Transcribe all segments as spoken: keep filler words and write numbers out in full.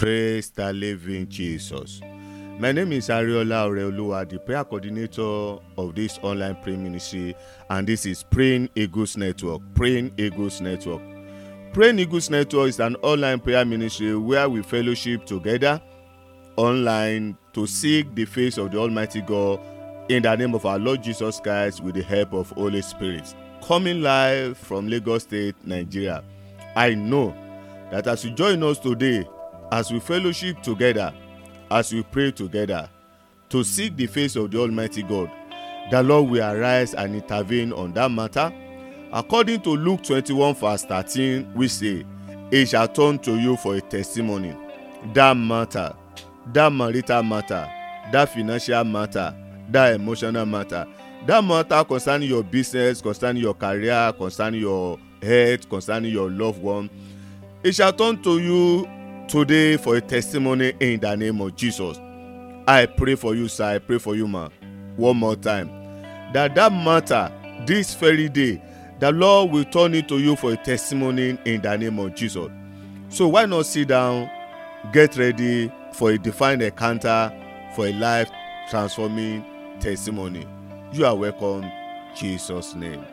Praise the living Jesus. My name is Ariola Oreoluwa, the prayer coordinator of this online prayer ministry, and this is Praying Eagles Network. Praying Eagles Network. Praying Eagles Network is an online prayer ministry where we fellowship together online to seek the face of the Almighty God in the name of our Lord Jesus Christ with the help of Holy Spirit. Coming live from Lagos State, Nigeria. I know that as you join us today, as we fellowship together, as we pray together to seek the face of the Almighty God, the Lord will arise and intervene on that matter. According to Luke twenty-one verse thirteen, we say, "It shall turn to you for a testimony." That matter, that marital matter, that financial matter, that emotional matter, that matter concerning your business, concerning your career, concerning your health, concerning your loved one, it shall turn to you today for a testimony in the name of Jesus. I pray for you, sir. I pray for you, ma. One more time. That that matter, this very day, the Lord will turn it to you for a testimony in the name of Jesus. So why not sit down, get ready for a divine encounter, for a life-transforming testimony. You are welcome, in Jesus' name.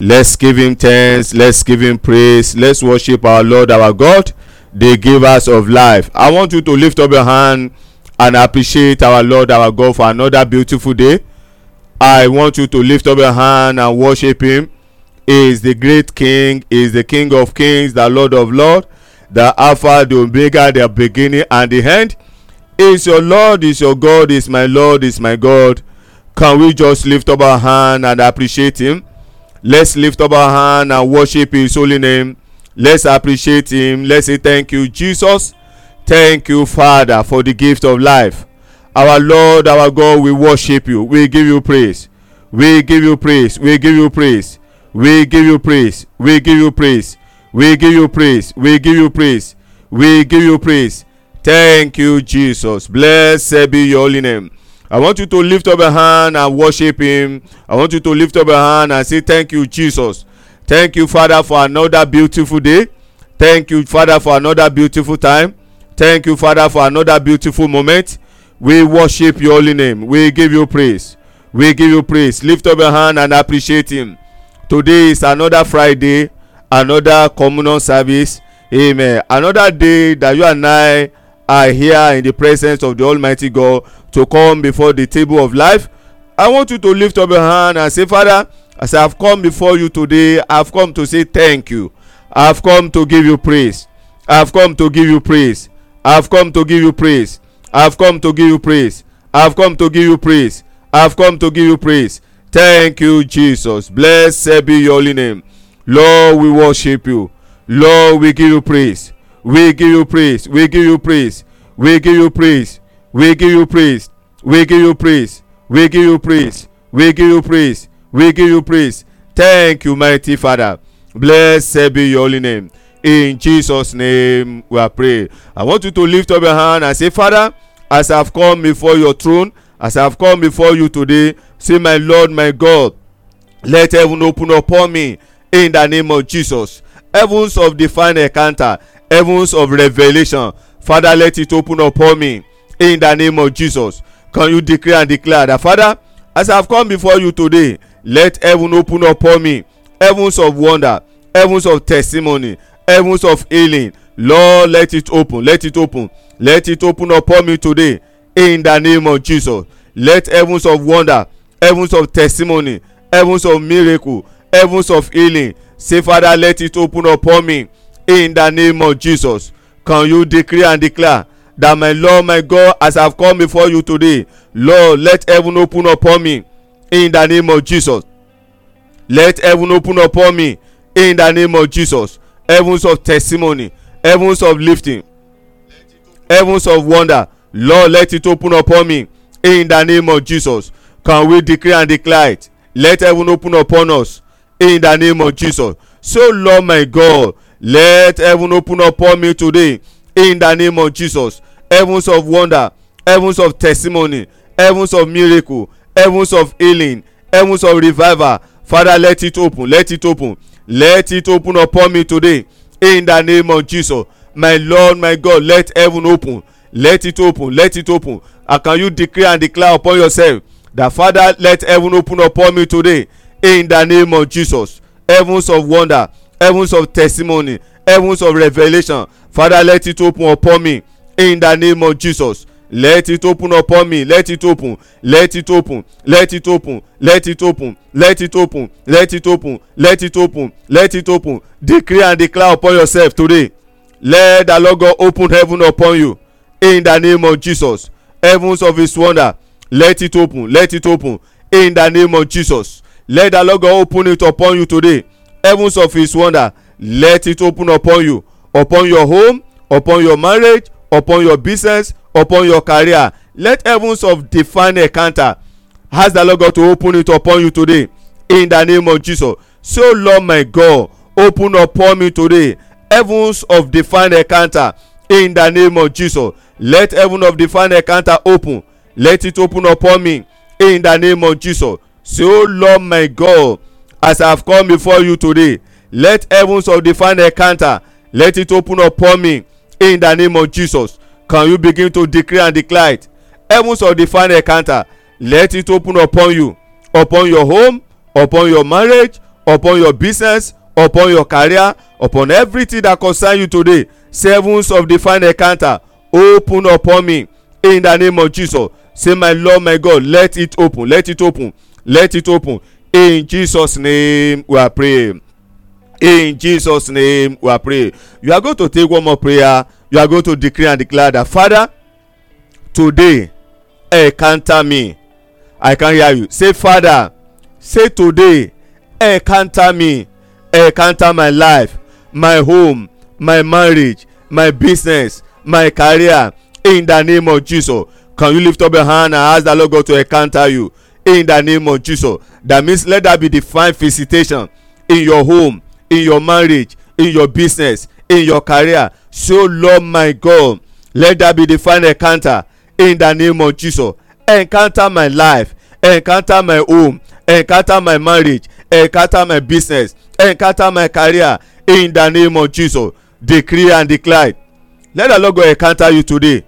Let's give him thanks. Let's give him praise. Let's worship our Lord, our God, the givers of life. I want you to lift up your hand and appreciate our Lord, our God, for another beautiful day. I want you to lift up your hand and worship him. He is the great King. He is the King of Kings, the Lord of Lords, the Alpha, the Omega, the beginning and the end. He is your Lord, he is your God, he is my Lord, he is my God. Can we just lift up our hand and appreciate him? Let's lift up our hand and worship his holy name. Let's appreciate him. Let's say thank you, Jesus. Thank you, Father, for the gift of life. Our Lord, our God, we worship you. We give you praise. We give you praise. We give you praise. We give you praise. We give you praise. We give you praise. We give you praise. We give you praise. Thank you, Jesus. Blessed be your holy name. I want you to lift up a hand and worship him. I want you to lift up a hand and say thank you, Jesus. Thank you, Father, for another beautiful day. Thank you, Father, for another beautiful time. Thank you, Father, for another beautiful moment. We worship your holy name. We give you praise. We give you praise. Lift up your hand and appreciate him. Today is another Friday, another communal service. Amen. Another day that you and I are here in the presence of the Almighty God to come before the table of life. I want you to lift up your hand and say, Father, as I have come before you today, I have come to say thank you. I have come to give you praise. I have come to give you praise. I have come to give you praise. I have come to give you praise. I have come to give you praise. I have come to give you praise. Thank you, Jesus. Blessed be your holy name. Lord, we worship you. Lord, we give you praise. We give you praise. We give you praise. We give you praise. We give you praise. We give you praise. We give you praise. We give you praise. We give you praise. Thank you, mighty Father. Blessed be your holy name. In Jesus' name we are praying. I want you to lift up your hand and say, Father, as I have come before your throne, as I have come before you today, say, my Lord, my God, let heaven open upon me in the name of Jesus. Heavens of divine encounter, heavens of revelation, Father, let it open upon me in the name of Jesus. Can you decree and declare that, Father, as I have come before you today, let heaven open upon me, heavens of wonder, heavens of testimony, heavens of healing. Lord, let it open, let it open, let it open upon me today in the name of Jesus. Let heavens of wonder, heavens of testimony, heavens of miracle, heavens of healing. Say, Father, let it open upon me in the name of Jesus. Can you decree and declare that, my Lord, my God, as I have come before you today, Lord, let heaven open upon me in the name of Jesus. Let heaven open upon me in the name of Jesus. Heavens of testimony, heavens of lifting, heavens of wonder. Lord, let it open upon me in the name of Jesus. Can we decree and declare it? Let heaven open upon us in the name of Jesus. So, Lord, my God, let heaven open upon me today in the name of Jesus. Heavens of wonder, heavens of testimony, heavens of miracle, heavens of healing, heavens of revival. Father, let it open, let it open, let it open upon me today in the name of Jesus. My Lord, my God, let heaven open. Let it open. Let it open. And can you decree and declare upon yourself that, Father, let heaven open upon me today in the name of Jesus? Heavens of wonder, heavens of testimony, heavens of revelation. Father, let it open upon me in the name of Jesus. Let it open upon me. Let it open. Let it open. Let it open. Let it open. Let it open. Let it open. Let it open. Let it open. Decree and declare upon yourself today. Let the Lord God open heaven upon you in the name of Jesus. Heavens of his wonder, let it open. Let it open in the name of Jesus. Let the Lord God open it upon you today. Heavens of his wonder, let it open upon you, upon your home, upon your marriage, upon your business, upon your career. Let heavens of divine encounter, ask the Lord God to open it upon you today in the name of Jesus. So Lord my God, open upon me today heavens of divine encounter in the name of Jesus. Let heaven of divine encounter open. Let it open upon me in the name of Jesus. So Lord my God, as I have come before you today, let heavens of divine encounter, let it open upon me in the name of Jesus. Can you begin to decree and declare it? Heavens of divine encounter, let it open upon you, upon your home, upon your marriage, upon your business, upon your career, upon everything that concerns you today. Heavens of divine encounter, open upon me in the name of Jesus. Say, my Lord, my God, let it open, let it open, let it open. In Jesus' name we are praying. In Jesus' name we are praying. You are going to take one more prayer. You are going to decree and declare that, Father, today, encounter me. I can hear you. Say, Father, say today, encounter me. Encounter my life, my home, my marriage, my business, my career, in the name of Jesus. Can you lift up your hand and ask the Lord God to encounter you in the name of Jesus? That means let that be divine visitation in your home, in your marriage, in your business, in your career. So Lord my God, let that be divine encounter in the name of Jesus. Encounter my life, encounter my home, encounter my marriage, encounter my business, encounter my career, in the name of Jesus. Decree and declare. Let the Lord God encounter you today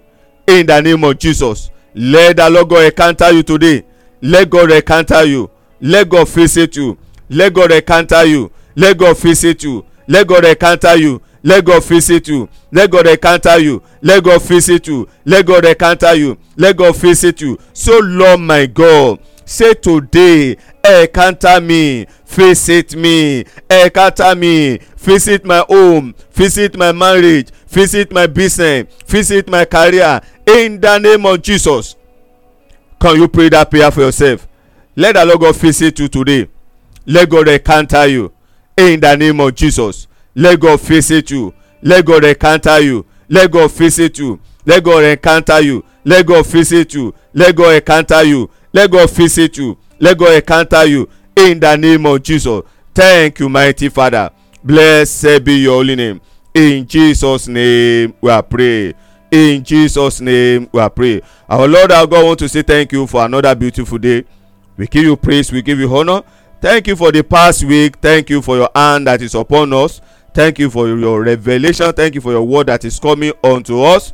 in the name of Jesus. Let the Lord God encounter you today. Let God encounter you. Let God visit you. Let God encounter you. Let God visit you. Let God encounter you. Let God visit you. Let God encounter you. Let God visit you. Let God encounter you. Let God visit you. So Lord my God, say today, encounter me, visit me, encounter me, visit my home, visit my marriage, visit my business, visit my career, in the name of Jesus. Can you pray that prayer for yourself? Let the Lord God visit you today. Let God encounter you in the name of Jesus. Let God visit you. Let God encounter you. Let God visit you. Let God encounter you. Let God visit you. Let God encounter you. Let God visit you. Let God encounter you in the name of Jesus. Thank you, mighty Father. Blessed be your holy name. In Jesus' name we are praying. In Jesus' name we are praying. Our Lord, our God, I want to say thank you for another beautiful day. We give you praise. We give you honor. Thank you for the past week. Thank you for your hand that is upon us. Thank you for your revelation. Thank you for your word that is coming unto us.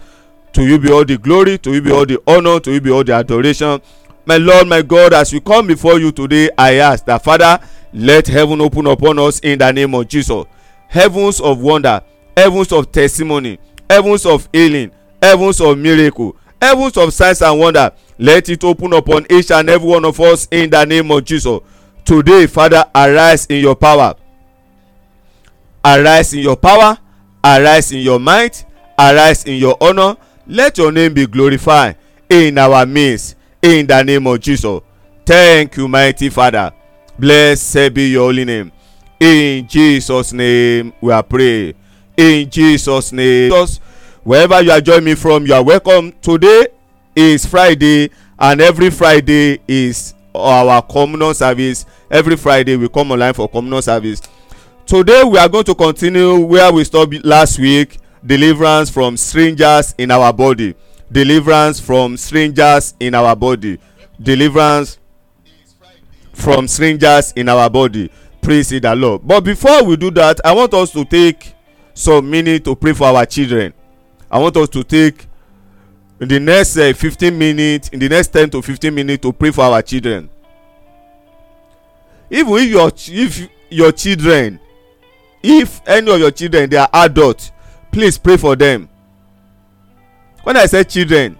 To you be all the glory. To you be all the honor. To you be all the adoration. My Lord, my God, as we come before you today, I ask that, Father, let heaven open upon us in the name of Jesus. Heavens of wonder, heavens of testimony, heavens of healing, heavens of miracle, heavens of signs and wonder, let it open upon each and every one of us in the name of Jesus. Today, Father, arise in your power. Arise in your power, arise in your might, arise in your honor. Let your name be glorified in our midst. In the name of Jesus. Thank you, mighty Father. Blessed be your holy name. In Jesus' name we are praying. In Jesus' name. Wherever you are joining me from, you are welcome. Today is Friday, and every Friday is our communal service. Every Friday we come online for communal service. Today we are going to continue where we stopped last week. Deliverance from strangers in our body. Deliverance from strangers in our body. Deliverance from strangers in our body. Praise the Lord. But before we do that, I want us to take So meaning to pray for our children. I want us to take in the next uh, fifteen minutes, in the next ten to fifteen minutes to pray for our children. Even if your, if your children, if any of your children, they are adults, please pray for them. When I say children,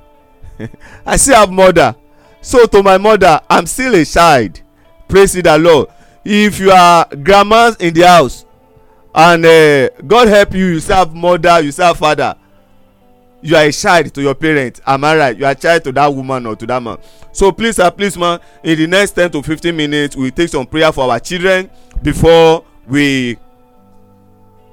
I still have mother. So to my mother, I'm still a child. Praise the Lord. If you are grandmas in the house, and uh, God help you, you still have mother, you still have father. You are a child to your parents. Am I right? You are a child to that woman or to that man. So please, uh, please, man, in the next ten to fifteen minutes, we take some prayer for our children before we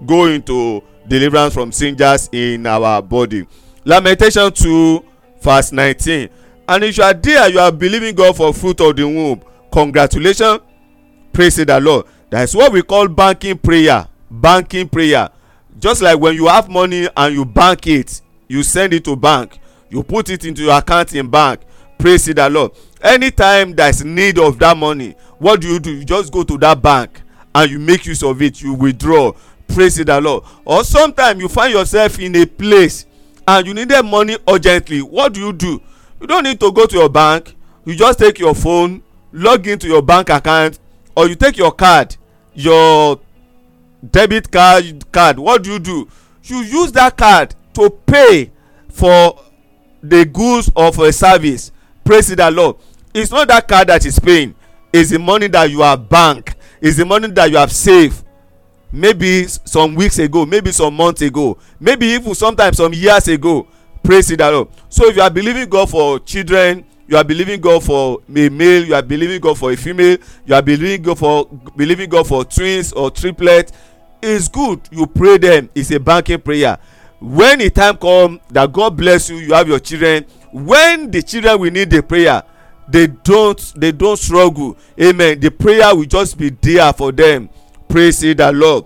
go into deliverance from sinners in our body. Lamentation two, verse nineteen. And if you are there, you are believing God for fruit of the womb. Congratulations. Praise the Lord. That's what we call banking prayer. Banking prayer. Just like when you have money and you bank it, you send it to bank, you put it into your account in bank. Praise the Lord. Anytime there's need of that money, what do you do? You just go to that bank and you make use of it. You withdraw. Praise the Lord. Or sometimes you find yourself in a place and you need that money urgently. What do you do? You don't need to go to your bank. You just take your phone, log into your bank account, or you take your card, your debit card. card. What do you do? You use that card to pay for the goods or for a service. Praise the Lord. It's not that card that is paying. It's the money that you have banked. It's the money that you have saved. Maybe some weeks ago. Maybe some months ago. Maybe even sometimes some years ago. Praise the Lord. So if you are believing God for children, you are believing God for a male, you are believing God for a female, you are believing God for believing God for twins or triplets, it's good. You pray them. It's a banking prayer. When the time comes that God bless you, you have your children. When the children will need the prayer, they don't they don't struggle. Amen. The prayer will just be there for them. Praise the Lord.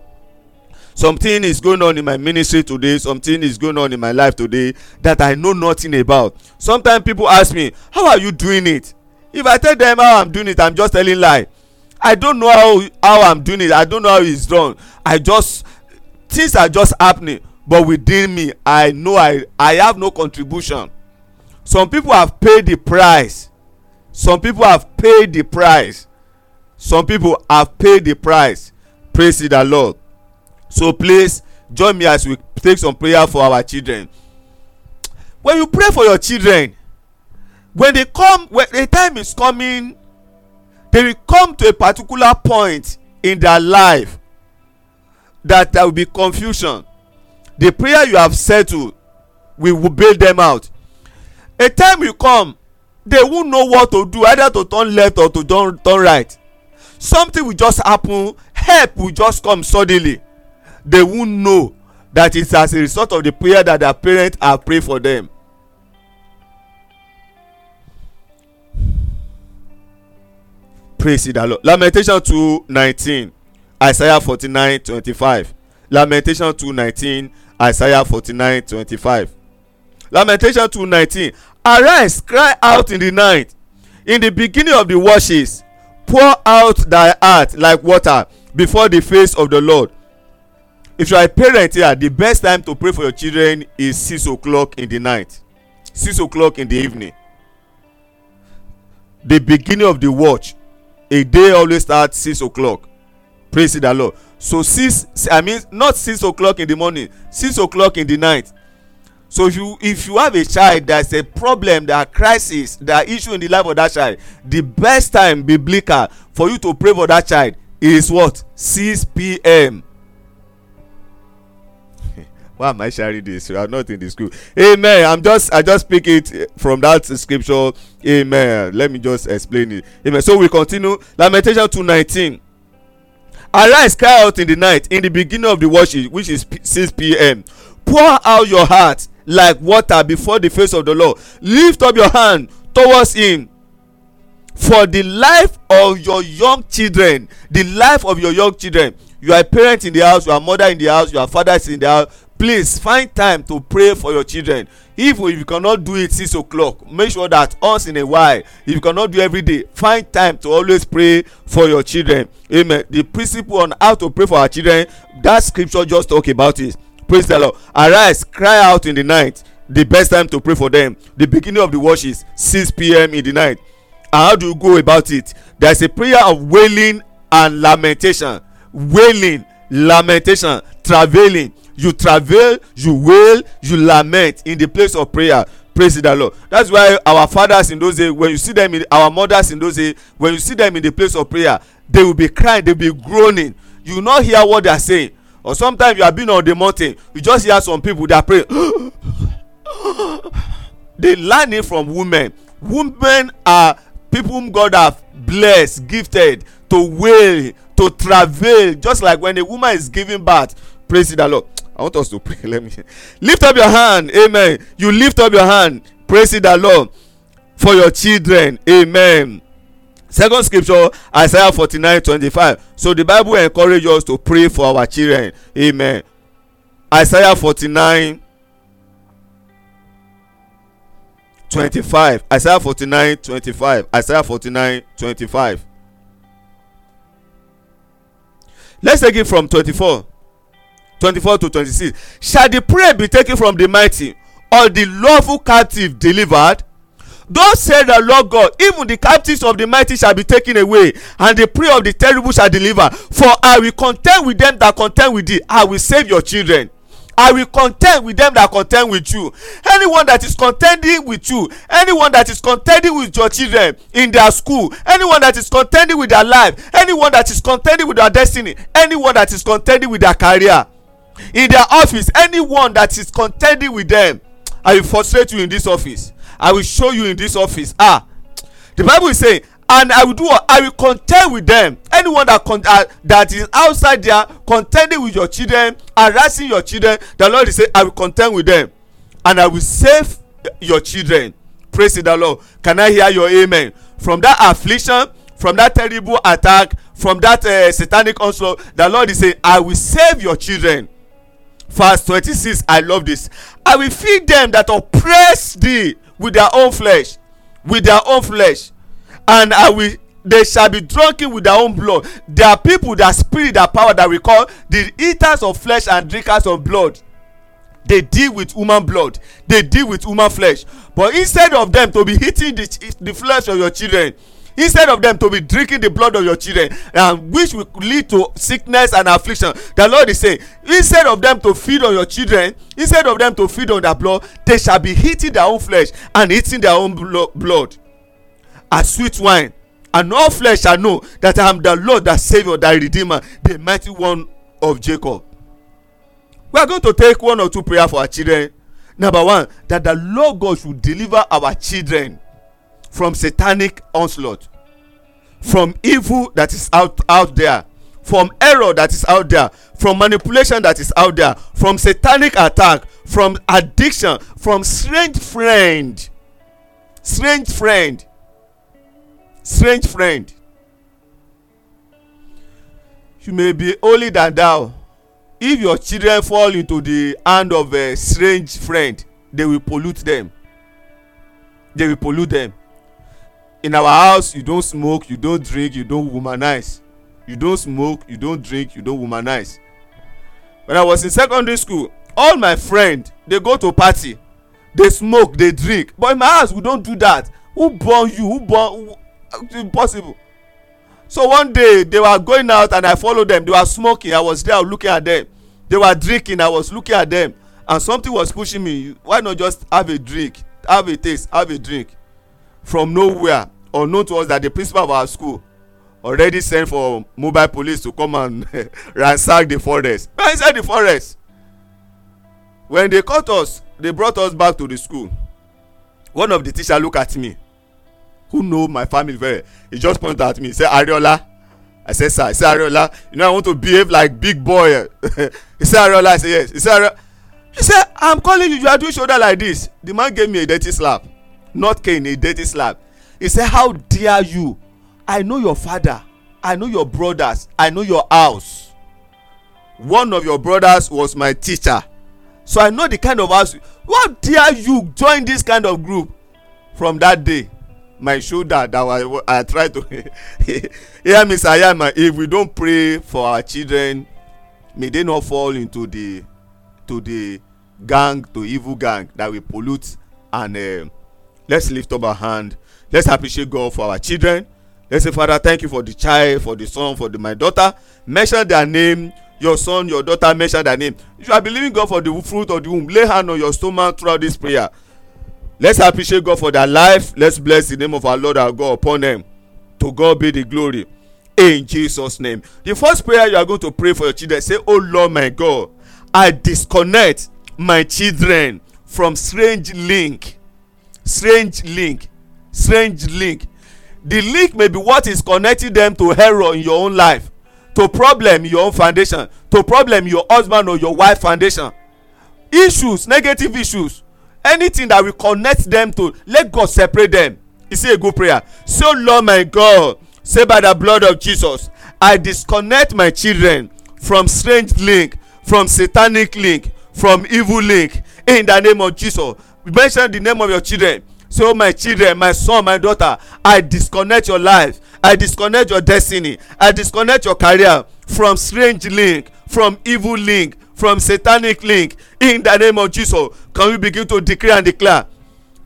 Something is going on in my ministry today. Something is going on in my life today that I know nothing about. Sometimes people ask me, how are you doing it? If I tell them how I'm doing it, I'm just telling lie. I don't know how, how I'm doing it. I don't know how it's done. I just, things are just happening. But within me, I know I, I have no contribution. Some people have paid the price. Some people have paid the price. Some people have paid the price. Praise the Lord. So please, join me as we take some prayer for our children. When you pray for your children, when they come, when the time is coming, they will come to a particular point in their life that there will be confusion. The prayer you have settled, we will bail them out. A time will come, they won't know what to do, either to turn left or to turn, turn right. Something will just happen, help will just come suddenly. They won't know that it's as a result of the prayer that their parents have prayed for them. Praise the Lord. Lamentation two nineteen, Isaiah forty-nine twenty-five. Lamentation two nineteen, Isaiah forty-nine twenty-five. Lamentation two nineteen. Arise, cry out in the night, in the beginning of the watches, pour out thy heart like water before the face of the Lord. If you are a parent here, the best time to pray for your children is six o'clock in the night, six o'clock in the evening. The beginning of the watch, a day always starts six o'clock. Praise the Lord. So six, I mean not six o'clock in the morning, six o'clock in the night. So if you if you have a child, there's a problem, there are crises, there are issues in the life of that child. The best time biblical for you to pray for that child is what? six p.m. Why am I sharing this? We are not in the school. Amen. I'm just I just pick it from that scripture. Amen. Let me just explain it. Amen. So we continue. Lamentation two nineteen. Arise, cry out in the night, in the beginning of the watches, which is six p.m. Pour out your heart like water before the face of the Lord. Lift up your hand towards him. For the life of your young children, the life of your young children, you are a parent in the house, you are a mother in the house, you are fathers in the house, please find time to pray for your children. Even if you cannot do it six o'clock, make sure that once in a while, if you cannot do every day, find time to always pray for your children. Amen. The principle on how to pray for our children, that scripture just talk about it. Praise the Lord. Arise, cry out in the night. The best time to pray for them. The beginning of the watch is six p.m. in the night. And how do you go about it? There's a prayer of wailing and lamentation. Wailing, lamentation, travailing. You travail, you wail, you lament in the place of prayer. Praise the Lord. That's why our fathers in those days, when you see them, in, our mothers in those days, when you see them in the place of prayer, they will be crying, they will be groaning. You will not hear what they are saying. Or sometimes you have been on the mountain, you just hear some people that pray. They learn it from women. Women are people whom God have blessed, gifted to wail, to travail, just like when a woman is giving birth. Praise the Lord. I want us to pray. Let me lift up your hand. Amen. You lift up your hand. Praise the Lord for your children. Amen. Second scripture, Isaiah forty-nine twenty-five. So the Bible encourages us to pray for our children. Amen. Isaiah forty-nine twenty-five. Isaiah forty-nine twenty-five. Isaiah forty-nine twenty-five. Let's take it from twenty-four to twenty-six. Shall the prey be taken from the mighty, or the lawful captive delivered? Thus said the Lord God, even the captives of the mighty shall be taken away, and the prey of the terrible shall deliver. For I will contend with them that contend with thee. I will save your children. I will contend with them that contend with you. Anyone that is contending with you, anyone that is contending with your children in their school, anyone that is contending with their life, anyone that is contending with their destiny, anyone that is contending with their career, in their office, anyone that is contending with them, I will frustrate you in this office. I will show you in this office. Ah, the Bible is saying, and I will do what? I will contend with them. Anyone that con- uh, that is outside there contending with your children, harassing your children, the Lord is saying, I will contend with them, and I will save your children. Praise the Lord. Can I hear your amen? From that affliction, from that terrible attack, from that uh, satanic onslaught, the Lord is saying, I will save your children. Verse twenty-six, I love this. I will feed them that oppress thee with their own flesh, with their own flesh, and I will. They shall be drunken with their own blood. Their people, their spirit, their power that we call the eaters of flesh and drinkers of blood. They deal with human blood. They deal with human flesh. But instead of them to be eating the, the flesh of your children, instead of them to be drinking the blood of your children, and which will lead to sickness and affliction, the Lord is saying, instead of them to feed on your children, instead of them to feed on their blood, they shall be eating their own flesh and eating their own blood as sweet wine. And all flesh shall know that I am the Lord, the Savior, the Redeemer, the Mighty One of Jacob. We are going to take one or two prayers for our children. Number one, that the Lord God should deliver our children from satanic onslaught, from evil that is out, out there, from error that is out there, from manipulation that is out there, from satanic attack, from addiction, from strange friend, strange friend, strange friend. You may be holier than thou. If your children fall into the hand of a strange friend, they will pollute them. They will pollute them. In our house, you don't smoke, you don't drink, you don't womanize. You don't smoke, you don't drink, you don't womanize. When I was in secondary school, all my friends, they go to party. They smoke, they drink. But in my house, we don't do that. Who born you? Who born? Impossible. So one day, they were going out and I followed them. They were smoking. I was there looking at them. They were drinking. I was looking at them. And something was pushing me. Why not just have a drink? Have a taste. Have a drink. From nowhere, unknown to us, that the principal of our school already sent for mobile police to come and ransack the forest. But inside the forest, when they caught us, they brought us back to the school. One of the teachers looked at me, who know my family very. He just pointed at me. He said, "Ariola." I said, "Sir." He said, "Ariola, you know I want to behave like big boy." He said, "Ariola." I said, "Yes." He said, "Ariola." He said, "I'm calling you. You are doing shoulder like this." The man gave me a dirty slap. Not Cain, a dirty slap. He said, "How dare you? I know your father. I know your brothers. I know your house. One of your brothers was my teacher. So I know the kind of house. How dare you join this kind of group?" From that day, my shoulder that I, I try to hear me say, if we don't pray for our children, may they not fall into the to the gang, to evil gang that will pollute. And uh, let's lift up our hand. Let's appreciate God for our children. Let's say, Father, thank you for the child, for the son, for the, my daughter. Mention their name. Your son, your daughter, mention their name. If you are believing God for the fruit of the womb, lay hand on your stomach throughout this prayer. Let's appreciate God for their life. Let's bless the name of our Lord our God upon them. To God be the glory. In Jesus' name. The first prayer you are going to pray for your children. Say, oh Lord my God, I disconnect my children from strange link. Strange link. Strange link. The link may be what is connecting them to error in your own life, to problem in your own foundation, to problem your husband or your wife foundation. Issues, negative issues, anything that will connect them to, let God separate them. Is it a good prayer? So Lord my God, say by the blood of Jesus, I disconnect my children from strange link, from satanic link, from evil link, in the name of Jesus. We mentioned the name of your children. So my children, my son, my daughter, I disconnect your life. I disconnect your destiny. I disconnect your career from strange link, from evil link, from satanic link. In the name of Jesus, can we begin to decree and declare?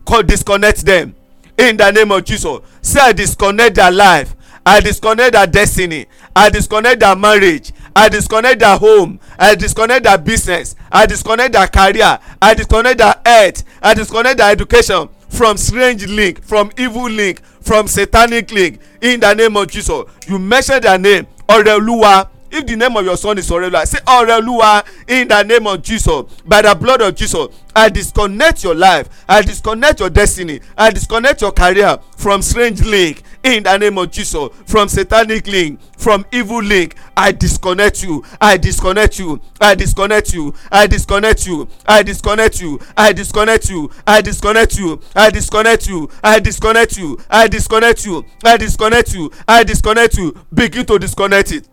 God, disconnect them. In the name of Jesus, say I disconnect their life. I disconnect their destiny. I disconnect their marriage. I disconnect their home. I disconnect their business. I disconnect their career. I disconnect their health. I disconnect their education. From strange link, from evil link, from satanic link, in the name of Jesus. You mention their name, Oreoluwa. If the name of your son is Oreoluwa, say Oreoluwa, in the name of Jesus. By the blood of Jesus, I disconnect your life. I disconnect your destiny. I disconnect your career from strange link, in the name of Jesus. From satanic link, from evil link, I disconnect you. I disconnect you. I disconnect you. I disconnect you. I disconnect you. I disconnect you. I disconnect you. I disconnect you. I disconnect you. I disconnect you. I disconnect you. I disconnect you. Begin to disconnect it.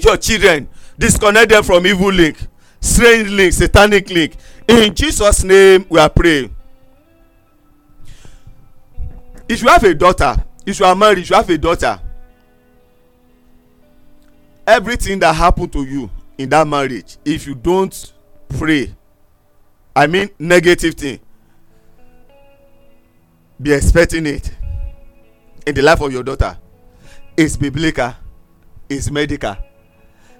Your children, disconnect them from evil link, strange link, satanic link. In Jesus' name we are praying. If you have a daughter, if you are married, if you have a daughter, everything that happened to you in that marriage, if you don't pray, I mean negative thing, be expecting it in the life of your daughter. It's biblical. It's medical.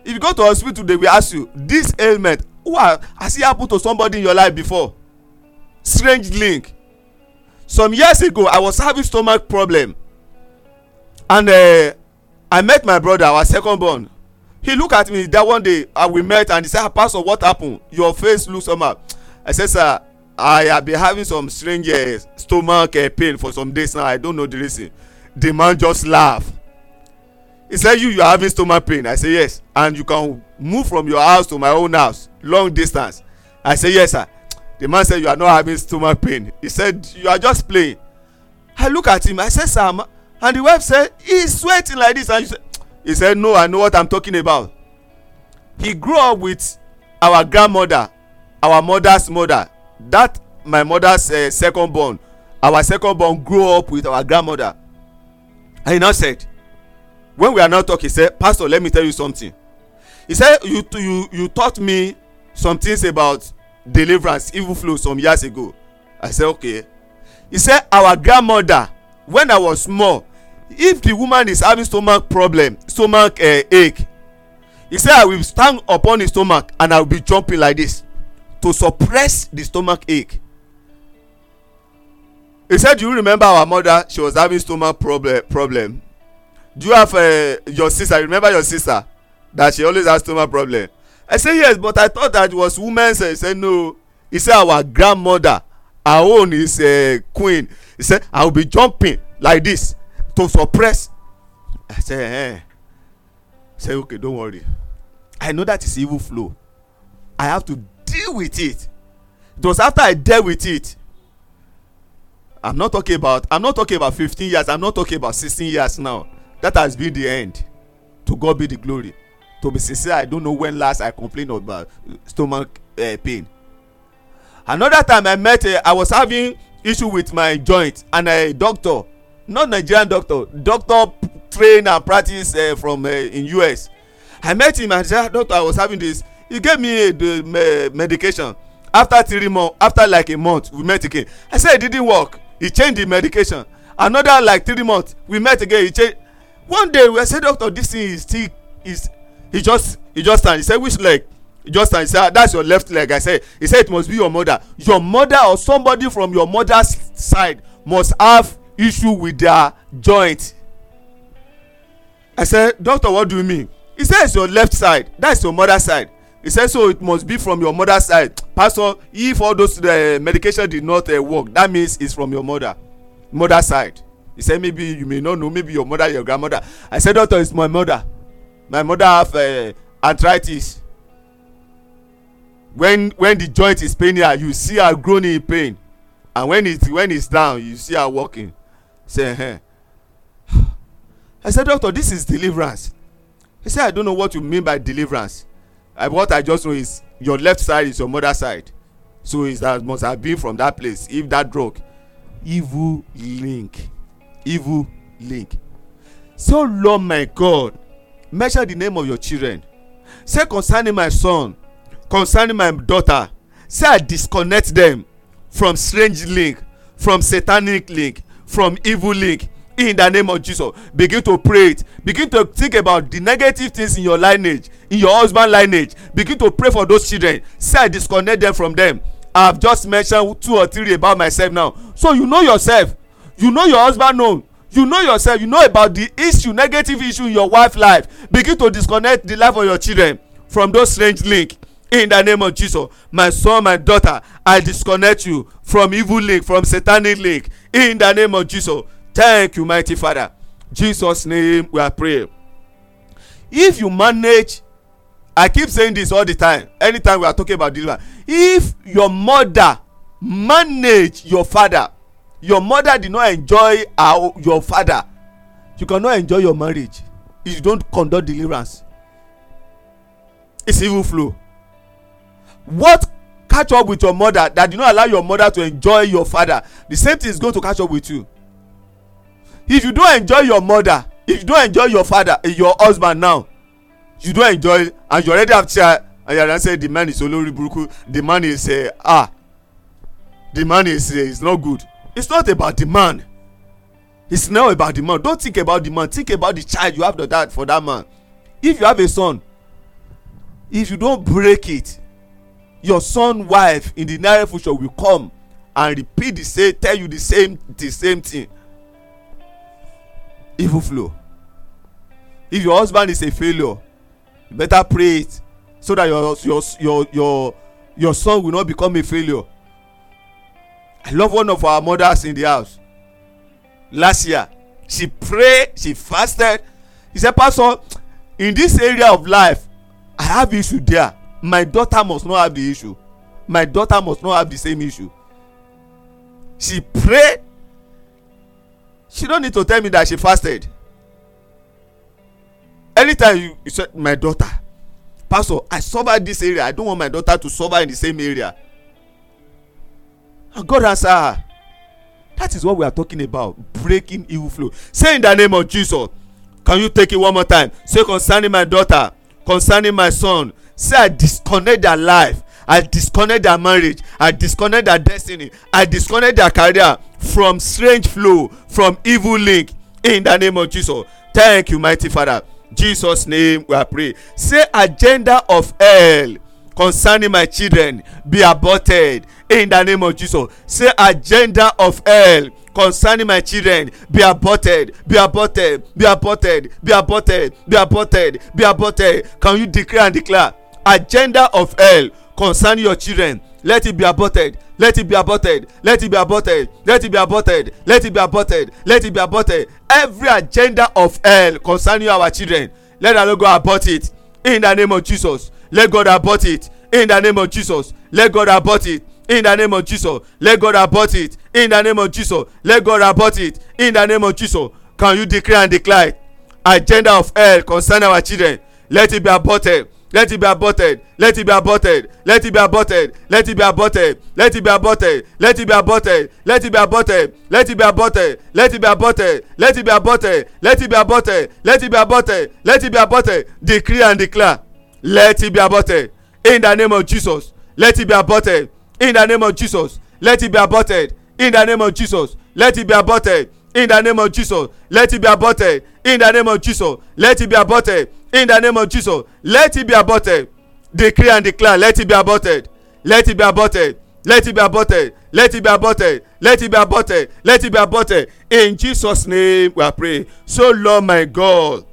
If you go to hospital, they will ask you, this ailment, wow, has it happened to somebody in your life before? Strange link. Some years ago, I was having stomach problem. And uh, I met my brother, our second born. He looked at me that one day, and we met, and he said, Pastor, what happened? Your face looks somehow. I said, sir, I have been having some strange uh, stomach uh, pain for some days now. I don't know the reason. The man just laughed. He said, you, you are having stomach pain. I said, yes. And you can move from your house to my own house, long distance. I said, yes, sir. The man said, you are not having stomach pain. He said, you are just playing. I look at him. I said, sir. And the wife said, he's sweating like this. And he said, no, I know what I'm talking about. He grew up with our grandmother, our mother's mother. That, my mother's uh, second born. Our second born grew up with our grandmother. And he now said, when we are now talking, he said, Pastor, let me tell you something. He said, you, you, you taught me some things about deliverance, evil flow some years ago. I said, okay. He said, our grandmother, when I was small, if the woman is having stomach problem, stomach uh, ache, he said, I will stand upon his stomach and I will be jumping like this to suppress the stomach ache. He said, do you remember our mother? She was having stomach problem. problem. Do you have uh, your sister? Remember your sister? That she always has stomach problem. I said, yes, but I thought that was women's. He said, no. He said, our grandmother, our own is a queen. He said, I will be jumping like this to suppress. I said, eh. I said, okay, don't worry. I know that is evil flow. I have to deal with it. It was after I dealt with it. I'm not talking about, I'm not talking about fifteen years. I'm not talking about sixteen years now. That has been the end. To God be the glory. To be sincere, I don't know when last I complained about stomach uh, pain. Another time I met, uh, I was having issue with my joint, and a doctor, not Nigerian doctor, doctor trained and practiced uh, from uh, in U S. I met him and said, doctor, I was having this. you gave me the medication. After three months, after like a month, we met again. I said it didn't work. He changed the medication. Another like three months, we met again. He changed. One day we said, "Doctor, this thing is still is." He just he just stand. He said, "Which leg?" He just stand. He said, "That's your left leg." I said, "He said it must be your mother. Your mother or somebody from your mother's side must have issue with their joint." I said, "Doctor, what do you mean?" He said, "It's your left side. That's your mother's side." He said, "So it must be from your mother's side, Pastor. If all those uh, medication did not uh, work, that means it's from your mother, mother's side." He said, "Maybe you may not know. Maybe your mother, your grandmother." I said, "Doctor, it's my mother. My mother have uh, arthritis. When when the joint is paining her, you see her groaning in pain, and when it when it's down, you see her walking." Say, hey. I said, "Doctor, this is deliverance." He said, "I don't know what you mean by deliverance. I, what I just know is your left side is your mother's side. So it must have been from that place. If that drug, evil link, evil link." So Lord my God, measure the name of your children. Say concerning my son, concerning my daughter, say I disconnect them from strange link, from satanic link, from evil link. In the name of Jesus, begin to pray it. Begin to think about the negative things in your lineage, in your husband's lineage. Begin to pray for those children. Say, I disconnect them from them. I've just mentioned two or three about myself now. So you know yourself. You know your husband known. You know yourself. You know about the issue, negative issue in your wife's life. Begin to disconnect the life of your children from those strange links. In the name of Jesus, my son, my daughter, I disconnect you from evil link, from satanic link. In the name of Jesus. Thank you, mighty Father. Jesus' name we are praying. If you manage, I keep saying this all the time, anytime we are talking about deliverance. If your mother manage your father, your mother did not enjoy our, your father, you cannot enjoy your marriage. If you don't conduct deliverance, it's evil flow. What catch up with your mother that did not allow your mother to enjoy your father, the same thing is going to catch up with you. If you don't enjoy your mother, if you don't enjoy your father, your husband now, you don't enjoy, and you already have child, and you already say the man is olori buruku, the man is uh, ah, the man is uh, is not good. It's not about the man. It's not about the man. Don't think about the man. Think about the child you have to dad for that man. If you have a son, if you don't break it, your son wife in the near future will come and repeat the same, tell you the same, the same thing. Evil flow. If your husband is a failure, you better pray it so that your your your your your son will not become a failure. I love one of our mothers in the house. Last year, she prayed, she fasted. She said, "Pastor, in this area of life, I have issue there. My daughter must not have the issue. My daughter must not have the same issue." She prayed. She don't need to tell me that she fasted. Anytime you, you said, "My daughter, Pastor, I suffered this area. I don't want my daughter to suffer in the same area." And God answered her. That is what we are talking about. Breaking evil flow. Say in the name of Jesus. Can you take it one more time? Say concerning my daughter, concerning my son. Say I disconnect their life. I disconnect their marriage. I disconnect their destiny. I disconnect their career from strange flow, from evil link. In the name of Jesus. Thank you, mighty Father. Jesus' name we are praying. Say agenda of hell concerning my children be aborted. In the name of Jesus. Say agenda of hell concerning my children be aborted, be aborted, be aborted, be aborted, be aborted, be aborted. Can you declare and declare? Agenda of hell concerning your children, let it be aborted, let it be aborted, let it be aborted, let it be aborted, let it be aborted, let it be aborted. Every agenda of hell concerning our children, let our God abort it in the name of Jesus. Let God abort it in the name of Jesus. Let God abort it in the name of Jesus. Let God abort it in the name of Jesus. Let God abort it in the name of Jesus. Can you declare and declare it? Agenda of hell concerning our children, let it be aborted. Let it be aborted. Let it be aborted. Let it be aborted. Let it be aborted. Let it be aborted. Let it be aborted. Let it be aborted. Let it be aborted. Let it be aborted. Let it be aborted. Let it be aborted. Let it be aborted. Let it be aborted. Decree and declare. Let it be aborted. In the name of Jesus, let it be aborted. In the name of Jesus, let it be aborted. In the name of Jesus, let it be aborted. In the name of Jesus, let it be aborted. In the name of Jesus, let it be aborted. In the name of Jesus, let it be aborted. Decree and declare, let it be aborted. Let it be aborted. Let it be aborted. Let it be aborted. Let it be aborted. Let it be aborted. In Jesus' name we are praying. So Lord my God,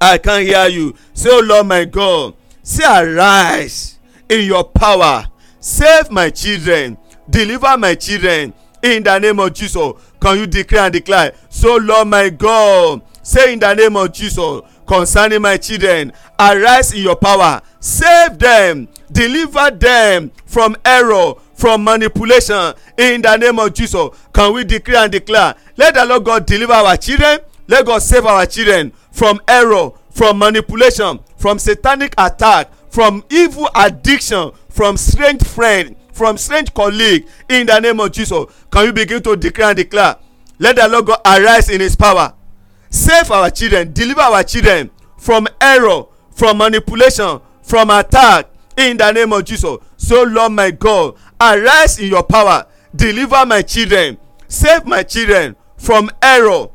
I can't hear you. Say, oh Lord my God, say arise in your power. Save my children. Deliver my children. In the name of Jesus. Can you declare and declare? So Lord my God, say in the name of Jesus, concerning my children, arise in your power. Save them. Deliver them from error, from manipulation, in the name of Jesus. Can we decree and declare? Let the Lord God deliver our children. Let God save our children from error, from manipulation, from satanic attack, from evil addiction, from strange friend, from strange colleague, in the name of Jesus. Can you begin to decree and declare? Let the Lord God arise in his power. Save our children. Deliver our children from error, from manipulation, from attack, in the name of Jesus. So Lord my God, arise in your power. Deliver my children. Save my children from error,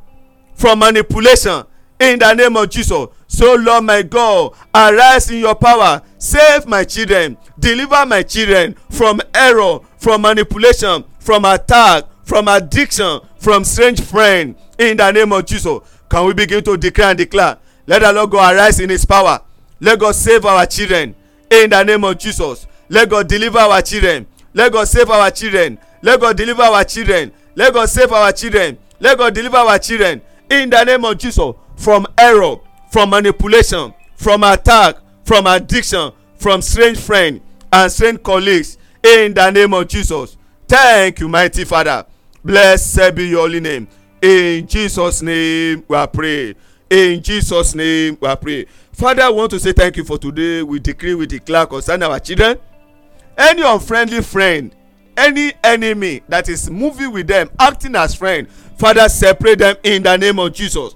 from manipulation, in the name of Jesus. So Lord my God, arise in your power. Save my children. Deliver my children from error, from manipulation, from attack, from addiction, from strange friend, in the name of Jesus. Can we begin to declare and declare? Let the Lord God arise in his power. Let God save our children. In the name of Jesus, let God deliver our children. Let God save our children. Let God deliver our children. Let God save our children. Let God deliver our children. In the name of Jesus, from error, from manipulation, from attack, from addiction, from strange friends and strange colleagues. In the name of Jesus. Thank you, mighty Father. Blessed be your holy name. In Jesus' name we are praying. In Jesus' name we are praying. Father, I want to say thank you for today. We decree, we declare concerning our children. Any unfriendly friend, any enemy that is moving with them, acting as friend, Father, separate them in the name of Jesus.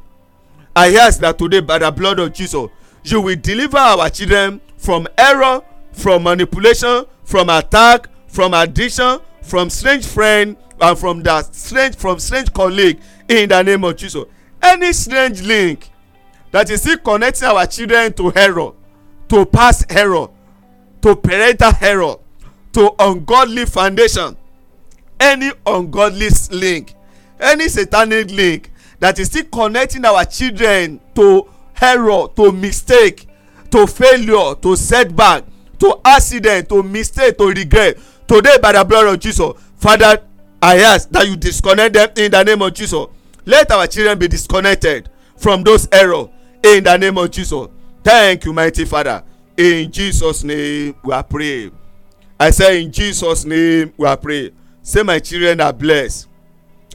I ask that today, by the blood of Jesus, you will deliver our children from error, from manipulation, from attack, from addiction, from strange friend, and from that strange, from strange colleague, in the name of Jesus. Any strange link that is still connecting our children to error, to past error, to parental error, to ungodly foundation, any ungodly link, any satanic link that is still connecting our children to error, to mistake, to failure, to setback, to accident, to mistake, to regret. Today, by the blood of Jesus, Father, I ask that you disconnect them in the name of Jesus. Let our children be disconnected from those errors. In the name of Jesus. Thank you, mighty Father. In Jesus' name we are praying. I say in Jesus' name we are praying. Say my children are blessed.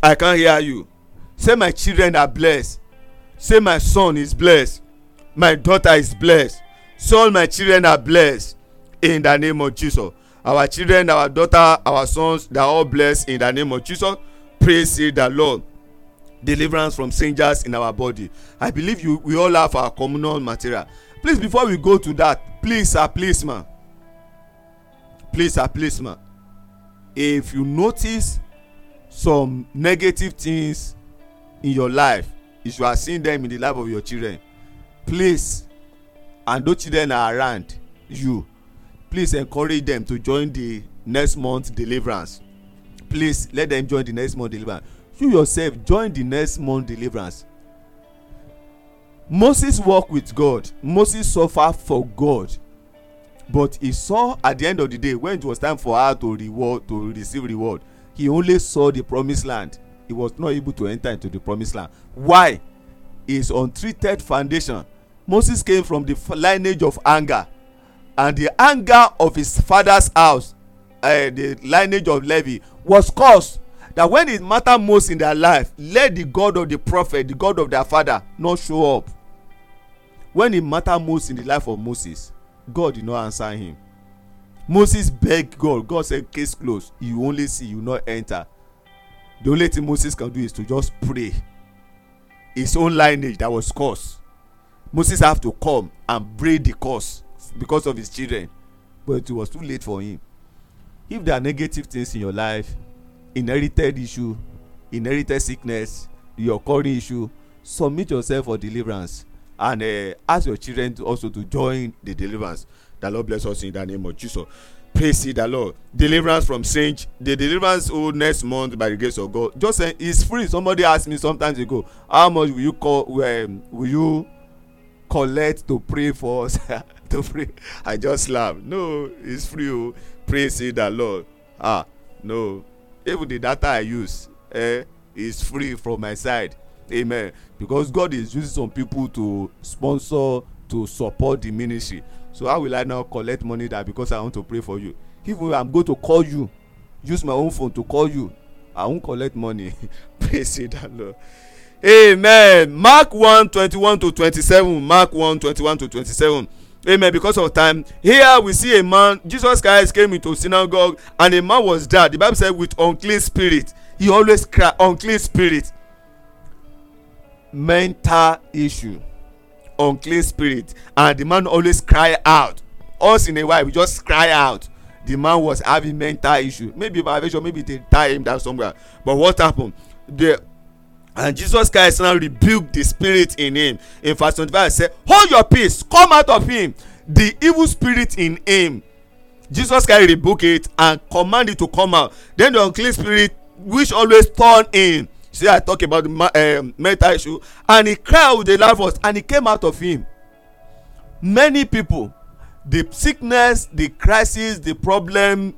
I can't hear you. Say my children are blessed. Say my son is blessed. My daughter is blessed. So all my children are blessed. In the name of Jesus. Our children, our daughter, our sons, they are all blessed in the name of Jesus. Praise the Lord. Deliverance from strangers in our body. I believe you we all have our communal material. Please, before we go to that, please sir, please man. Please sir, please man. If you notice some negative things in your life, if you are seeing them in the life of your children, please, and those children are around you, please encourage them to join the next month's deliverance. Please let them join the next month's deliverance. You yourself join the next month deliverance. Moses walked with God. Moses suffered for God, but he saw at the end of the day when it was time for her to reward to receive reward, he only saw the promised land. He was not able to enter into the promised land. Why? His untreated foundation. Moses came from the lineage of anger, and the anger of his father's house, uh, the lineage of Levi, was caused. That when it matters most in their life, let the God of the prophet, the God of their father, not show up. When it matters most in the life of Moses, God did not answer him. Moses begged God. God said, case closed. You only see, you not enter. The only thing Moses can do is to just pray. His own lineage that was cursed. Moses have to come and break the curse because of his children. but it was too late for him. If there are negative things in your life, inherited issue, inherited sickness, your current issue, submit yourself for deliverance, and uh, ask your children to also to join the deliverance. The Lord bless us in the name of Jesus. Praise the Lord. Deliverance from sin. The deliverance oh, next month by the grace of God. Just uh, it's free. Somebody asked me sometimes ago, how much will you call? Um, will you collect to pray for us? To pray? I just laughed. No, it's free. Oh. Praise the Lord. Ah, no. Even the data I use eh, is free from my side. Amen. Because God is using some people to sponsor, to support the ministry. So how will I now collect money that because I want to pray for you? Even I'm going to call you, use my own phone to call you, I won't collect money. Praise the Lord. Amen. Mark one, twenty-one to twenty-seven. Mark one, twenty-one to twenty-seven. Amen. Because of time, here we see a man. Jesus Christ came into synagogue and a man was there. The Bible said with unclean spirit. He always cried, unclean spirit. Mental issue. Unclean spirit. And the man always cry out. Us in a while, we just cry out. The man was having mental issue. Maybe violation, maybe they tie him down somewhere. But what happened? The and Jesus Christ now rebuked the spirit in him. In verse twenty-five, he said, hold your peace, come out of him. The evil spirit in him. Jesus Christ rebuked it and commanded to come out. Then the unclean spirit, which always torn in. See, I talk about the um, mental issue. And he cried with a loud voice, and he came out of him. Many people, the sickness, the crisis, the problem,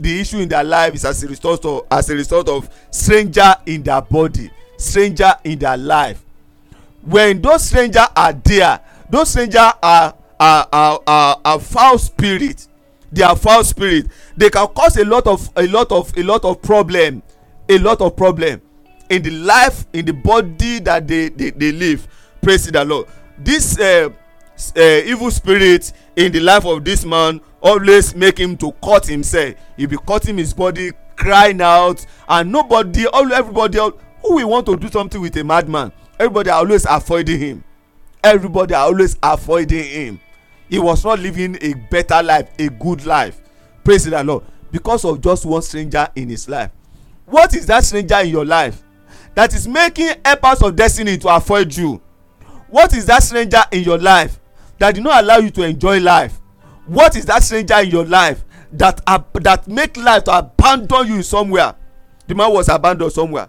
the issue in their life is as a result of, as a result of stranger in their body, stranger in their life. When those strangers are there, those strangers are are are, are, are foul spirit. They are foul spirit. They can cause a lot of a lot of a lot of problem, a lot of problem. In the life, in the body that they they, they live. Praise the Lord. This uh, uh, evil spirit in the life of this man always make him to cut himself. He be cutting his body, crying out, and nobody, all everybody, all, who will want to do something with a madman? Everybody are always avoiding him. Everybody are always avoiding him. He was not living a better life, a good life. Praise the Lord. Because of just one stranger in his life. What is that stranger in your life that is making helpers of destiny to avoid you? What is that stranger in your life that did not allow you to enjoy life? What is that stranger in your life that ab- that make life to abandon you somewhere? The man was abandoned somewhere.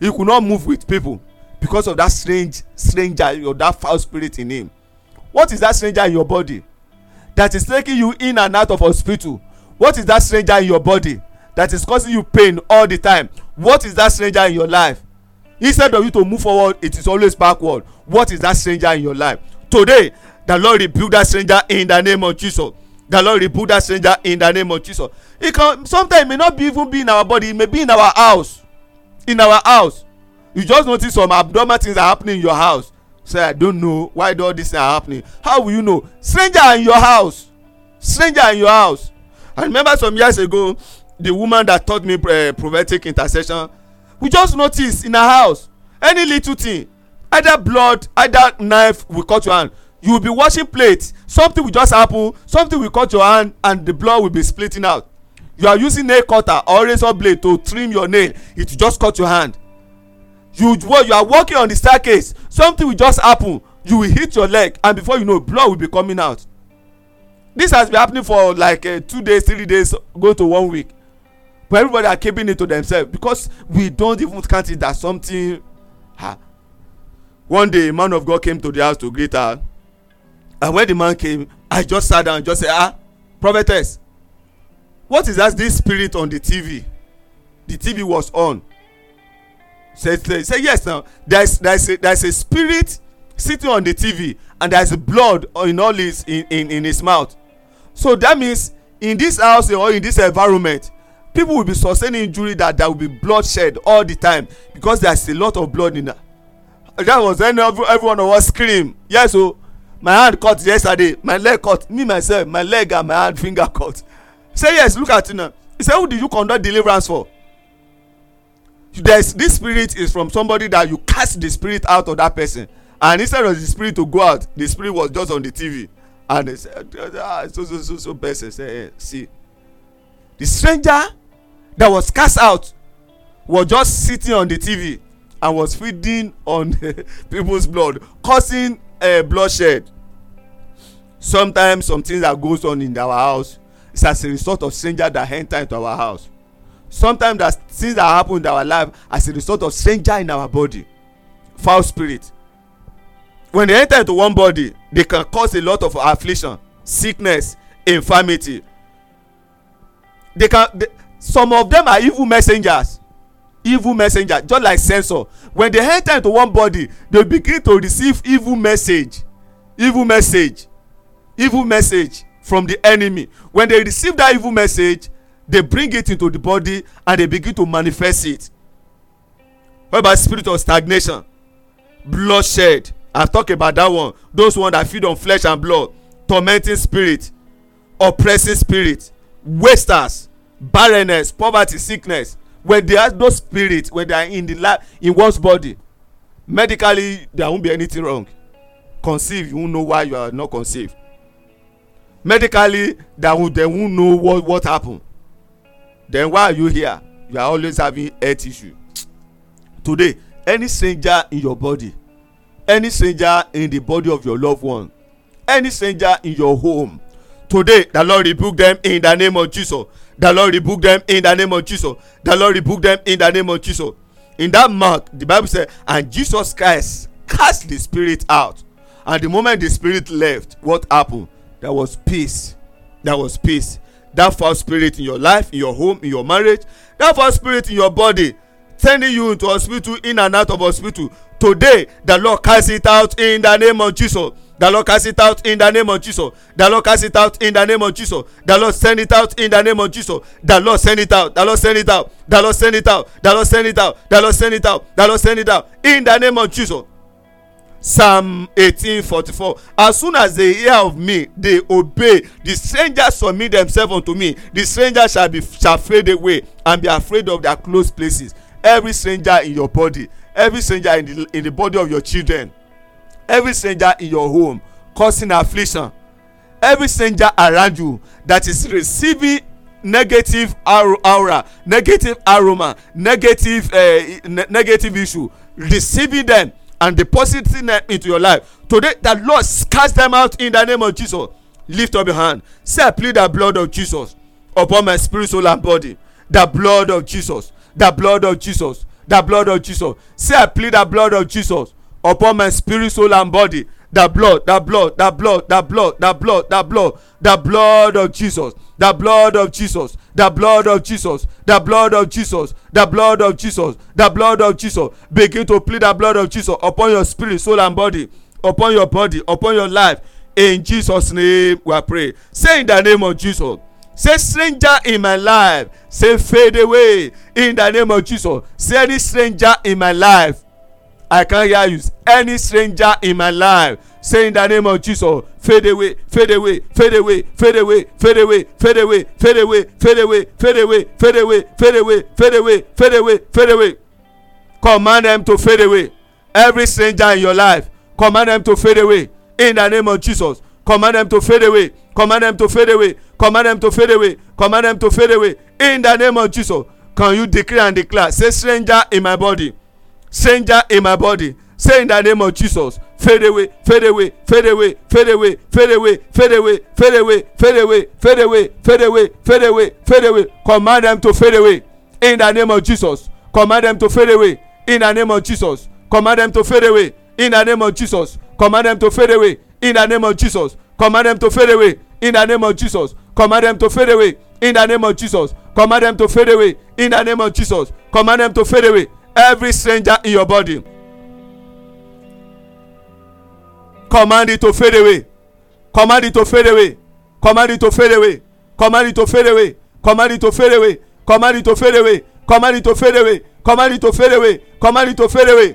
He could not move with people because of that strange stranger or that foul spirit in him. What is that stranger in your body that is taking you in and out of hospital? What is that stranger in your body that is causing you pain all the time? What is that stranger in your life? Instead of you to move forward, it is always backward. What is that stranger in your life? Today, the Lord rebuke that stranger in the name of Jesus. The Lord rebuke that stranger in the name of Jesus. It can sometimes it may not be even be in our body, it may be in our house. In our house. You just notice some abnormal things are happening in your house. Say, I don't know why all these things are happening. How will you know? Stranger in your house. Stranger in your house. I remember some years ago, the woman that taught me uh, prophetic intercession, we just noticed in her house, any little thing, either blood, either knife will cut your hand. You will be washing plates, something will just happen, something will cut your hand, and the blood will be splitting out. You are using nail cutter or razor blade to trim your nail, it just cut your hand. You, you are walking on the staircase, something will just happen, you will hit your leg, and before you know, blood will be coming out. This has been happening for like uh, two days, three days, go to one week. But everybody are keeping it to themselves because we don't even count it that something. Ha. One day, a man of God came to the house to greet her. And when the man came, I just sat down and just said, ah, prophetess, what is that this spirit on the T V? The T V was on. Say, say, say yes now. There's, there's, a, there's a spirit sitting on the T V and there's blood in all his, in, in, in his mouth. So that means in this house or in this environment, people will be sustaining injury that there will be bloodshed all the time because there's a lot of blood in that. That was when everyone was screaming. Yes, so my hand cut yesterday, my leg cut, me myself, my leg and my hand finger cut. Say yes, look at it now. He said, who did you conduct deliverance for? There's, this spirit is from somebody that you cast the spirit out of that person. And instead of the spirit to go out, the spirit was just on the T V. And they said, ah, so, so, so, so, best. I said, hey, see, the stranger that was cast out was just sitting on the T V and was feeding on people's blood, causing uh, bloodshed. Sometimes some things that goes on in our house is as a result of stranger that enter into our house. Sometimes that things that happen in our life as a result of stranger in our body, foul spirit. When they enter into one body, they can cause a lot of affliction, sickness, infirmity. They can. They, some of them are evil messengers. Evil messengers, just like censor. When they enter into one body, they begin to receive evil message, evil message, evil message from the enemy. When they receive that evil message, they bring it into the body and they begin to manifest it. What about spirit of stagnation, bloodshed? I've talked about that one. Those ones that feed on flesh and blood, tormenting spirit, oppressing spirit, wasters, barrenness, poverty, sickness. When they have those spirits, when they are in the lab, in one's body, medically there won't be anything wrong. Conceive, you won't know why you are not conceived. Medically, they won't, they won't know what, what happened. Then why are you here? You are always having health issue. Today, any stranger in your body, any stranger in the body of your loved one, any stranger in your home, today, the Lord rebuke them in the name of Jesus. The Lord rebuke them in the name of Jesus. The Lord rebuke them in the name of Jesus. In that Mark, the Bible says, and Jesus Christ cast the spirit out. And the moment the spirit left, what happened? There was peace. There was peace. That foul spirit in your life, in your home, in your marriage, that foul spirit in your body, sending you into hospital, in and out of hospital. Today, the Lord cast it out in the name of Jesus. The Lord cast it out in the name of Jesus. The Lord cast it out in the name of Jesus. The Lord send it out in the name of Jesus. The Lord send it out. The Lord send it out. The Lord send it out. The Lord send it out. The Lord send it out. The Lord send it out. In the name of Jesus. Psalm eighteen forty-four. As soon as they hear of me, they obey. The strangers submit themselves unto me. The strangers shall be shall fade away and be afraid of their close places. Every stranger in your body, every stranger in the, in the body of your children, every stranger in your home causing affliction, every stranger around you that is receiving negative aura, negative aroma, negative uh, ne- negative issue, receiving them and depositing them into your life. Today, the Lord cast them out in the name of Jesus. Lift up your hand. Say, I plead the blood of Jesus upon my spirit, soul, and body. The blood of Jesus. The blood of Jesus. The blood of Jesus. Say, I plead the blood of Jesus upon my spirit, soul, and body. The blood, the blood, the blood, the blood, the blood, the blood, the blood of Jesus. The blood of Jesus. The blood of Jesus. The blood of Jesus. The blood of Jesus. The blood of Jesus. Begin to plead the blood of Jesus upon your spirit, soul, and body. Upon your body. Upon your life. In Jesus' name we pray. Say in the name of Jesus. Say, stranger in my life, say, fade away in the name of Jesus. Say, any stranger in my life, I can't hear you. Any stranger in my life, say in the name of Jesus, fade away, fade away, fade away, fade away, fade away, fade away, fade away, fade away, fade away, fade away, fade away, fade away, fade away, fade away. Command them to fade away. Every stranger in your life, command them to fade away in the name of Jesus. Command them to fade away. Command them to fade away. Command them to fade away. Command them to fade away. In the name of Jesus, can you decree and declare? Say, stranger in my body. Stranger in my body. Say in the name of Jesus, fade away, fade away, fade away, fade away, fade away, fade away, fade away, fade away, fade away, fade away, fade away, fade away. Command them to fade away. In the name of Jesus. Command them to fade away. In the name of Jesus. Command them to fade away. In the name of Jesus. Command them to fade away. In the name of Jesus. Command them to fade away. In the name of Jesus. Command them to fade away. In the name of Jesus. Command them to fade away. In the name of Jesus. Command them to fade away. Every stranger in your body, command it to fade away. Command it to fade away. Command it to fade away. Command it to fade away. Command it to fade away. Command it to fade away. Command it to fade away. Command it to fade away. Command it to fade away.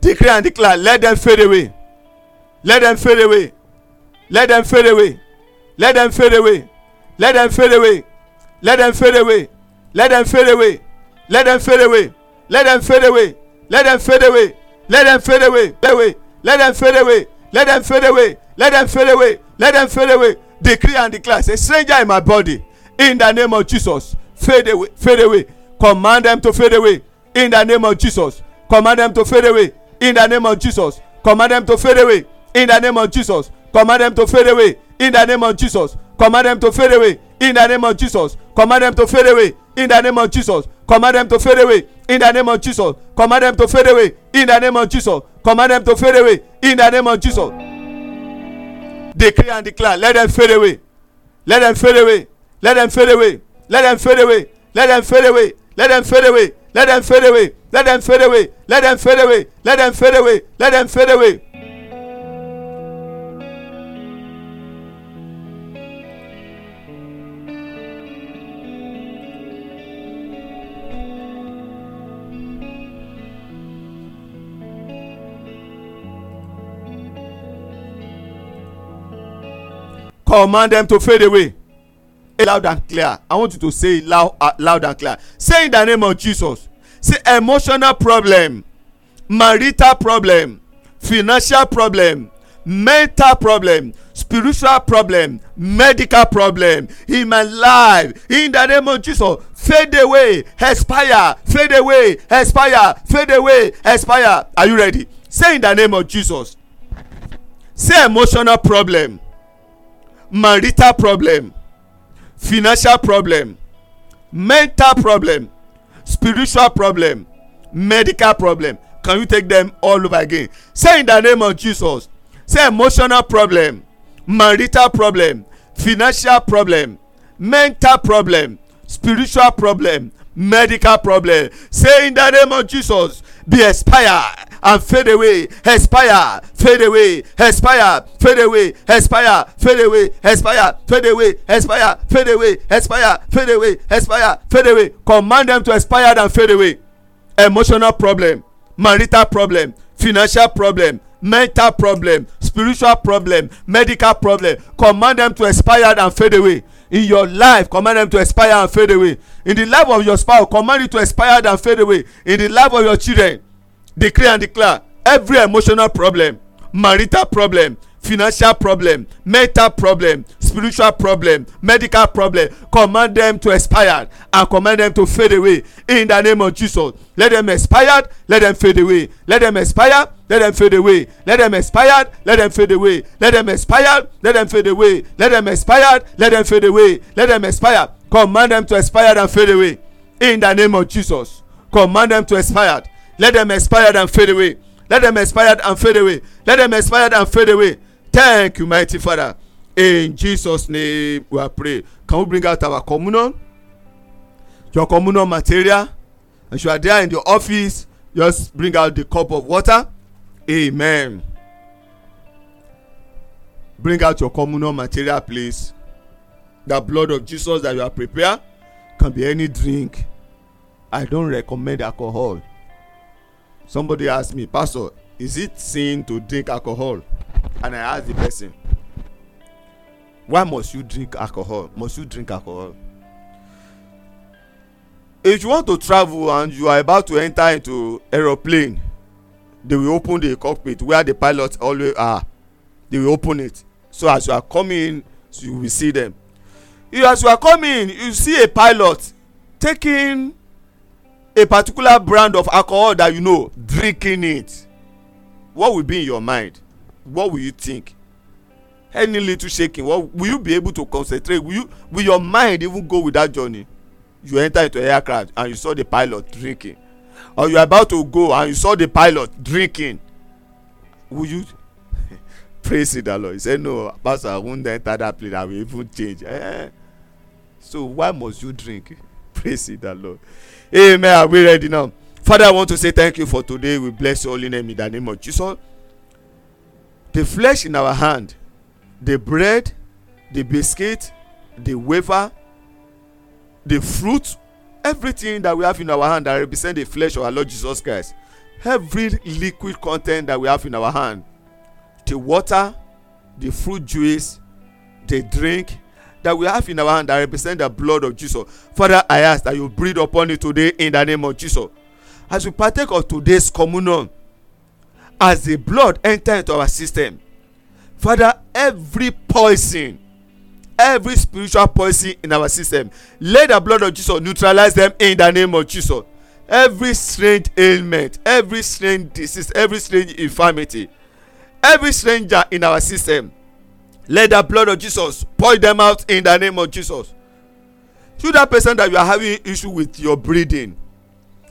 Declare and declare, let them fade away. Let them fade away. Let them fade away. Let them fade away. Let them fade away. Let them fade away. Let them fade away. Let them fade away. Let them fade away. Let them fade away. Let them fade away. Let them fade away. Let them fade away. Let them fade away. Let them fade away. Decree and declare, a stranger in my body, in the name of Jesus, fade away. Fade away. Command them to fade away. In the name of Jesus. Command them to fade away. In the name of Jesus. Command them to fade away. In the name of Jesus. Command them to fade away. In the name of Jesus. Command them to fade away. In the name of Jesus. Command them to fade away. In the name of Jesus. Command them to fade away. In the name of Jesus. Command them to fade away. In the name of Jesus. Command them to fade away. In the name of Jesus. Decree and declare. Let them fade away. Let them fade away. Let them fade away. Let them fade away. Let them fade away. Let them fade away. Let them fade away. Let them fade away. Let them fade away. Let them fade away. Let them fade away. Command them to fade away. Loud and clear. I want you to say loud, uh, loud and clear. Say in the name of Jesus. Say emotional problem, marital problem, financial problem, mental problem, spiritual problem, medical problem in my life. In the name of Jesus, fade away, expire, fade away, expire, fade away, expire. Are you ready? Say in the name of Jesus. Say emotional problem, marital problem, financial problem, mental problem, spiritual problem, medical problem. Can you take them all over again? Say in the name of Jesus. Say emotional problem, marital problem, financial problem, mental problem, spiritual problem, medical problem. Say in the name of Jesus, be expired and fade away, expire, fade away, expire, fade away, expire, fade away, expire, fade away, expire, fade away, expire, fade away, expire, fade away. Command them to expire and fade away. Emotional problem, marital problem, financial problem, mental problem, spiritual problem, medical problem. Command them to expire and fade away. In your life, command them to expire and fade away. In the life of your spouse, command it to expire and fade away. In the life of your children, decree and declare every emotional problem, marital problem, financial problem, mental problem, spiritual problem, medical problem. Command them to expire and command them to fade away in the name of Jesus. Let them expire, let them fade away. Let them expire, let them fade away. Let them expire, let them fade away. Let them expire, let them fade away. Let them expire, let them fade away. Let them expire. Command them to expire and fade away in the name of Jesus. Command them to expire. Let them expire and fade away. Let them expire and fade away. Let them expire and fade away. Thank you, mighty Father. In Jesus' name we pray. Can we bring out our communion? Your communion material. If you are there in the office, just bring out the cup of water. Amen. Bring out your communion material, please. The blood of Jesus that you are prepared can be any drink. I don't recommend alcohol. Somebody asked me, Pastor, is it sin to drink alcohol? And I asked the person, why must you drink alcohol? Must you drink alcohol? If you want to travel and you are about to enter into aeroplane, they will open the cockpit where the pilots always are. They will open it. So as you are coming, you will see them. As you are coming, you see a pilot taking a particular brand of alcohol that you know, drinking it. What will be in your mind? What will you think? Any little shaking, what will you be able to concentrate? Will you, will your mind even go with that journey? You enter into an aircraft and you saw the pilot drinking, or you are about to go and you saw the pilot drinking. Will you praise the Lord? He said, no, Pastor, I won't enter that plane. I will even change. Eh? So why must you drink? Praise the Lord. Amen. Are we ready now? Father, I want to say thank you for today. We bless your holy name in the name of Jesus. The flesh in our hand, the bread, the biscuit, the wafer, the fruit, everything that we have in our hand that represents the flesh of our Lord Jesus Christ. Every liquid content that we have in our hand, the water, the fruit juice, the drink that we have in our hand that represent the blood of Jesus. Father, I ask that you breathe upon it today in the name of Jesus. as we partake of today's communion, as the blood enters into our system, Father, every poison, every spiritual poison in our system, let the blood of Jesus neutralize them in the name of Jesus. Every strange ailment, every strange disease, every strange infirmity, every stranger in our system, let the blood of Jesus pour them out in the name of Jesus. To that person that you are having issue with your breathing,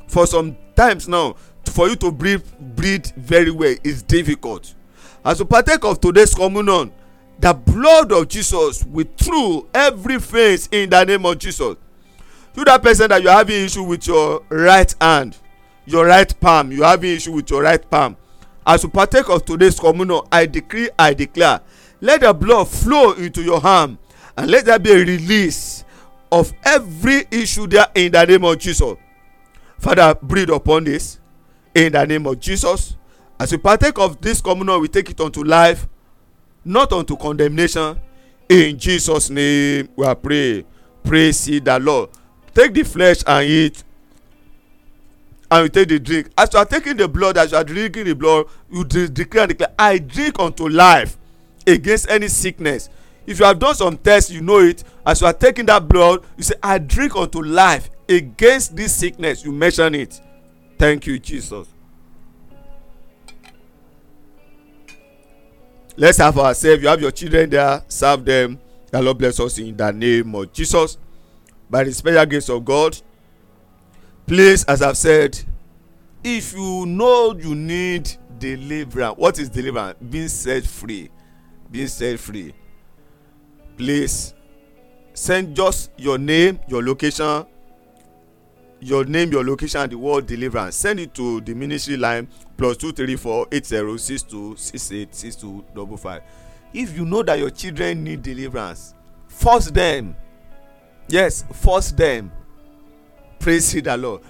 for some times now, for you to breathe, breathe very well is difficult. As we partake of today's communion, the blood of Jesus will through every face in the name of Jesus. To that person that you are having issue with your right hand, your right palm, you are having issue with your right palm, as you partake of today's communion, I decree, I declare, let the blood flow into your hand and let there be a release of every issue there in the name of Jesus. Father, breathe upon this in the name of Jesus. As we partake of this communion, we take it unto life, not unto condemnation. In Jesus' name we are praying. Praise ye the Lord. Take the flesh and eat, and you take the drink. As you are taking the blood, as you are drinking the blood, you declare and declare, I drink unto life against any sickness. If you have done some tests, you know it. As you are taking that blood, you say, I drink unto life against this sickness. You mention it. Thank you, Jesus. Let's have ourselves. You have your children there. Serve them. The Lord bless us in the name of Jesus. By the special grace of God, please, as I've said, if you know you need deliverance, what is deliverance? Being set free. Being set free. Please send just your name, your location, your name, your location, and the word deliverance. Send it to the ministry line plus two three four eight zero six two six eight six two double five. If you know that your children need deliverance, force them. Yes, force them. Praise the Lord.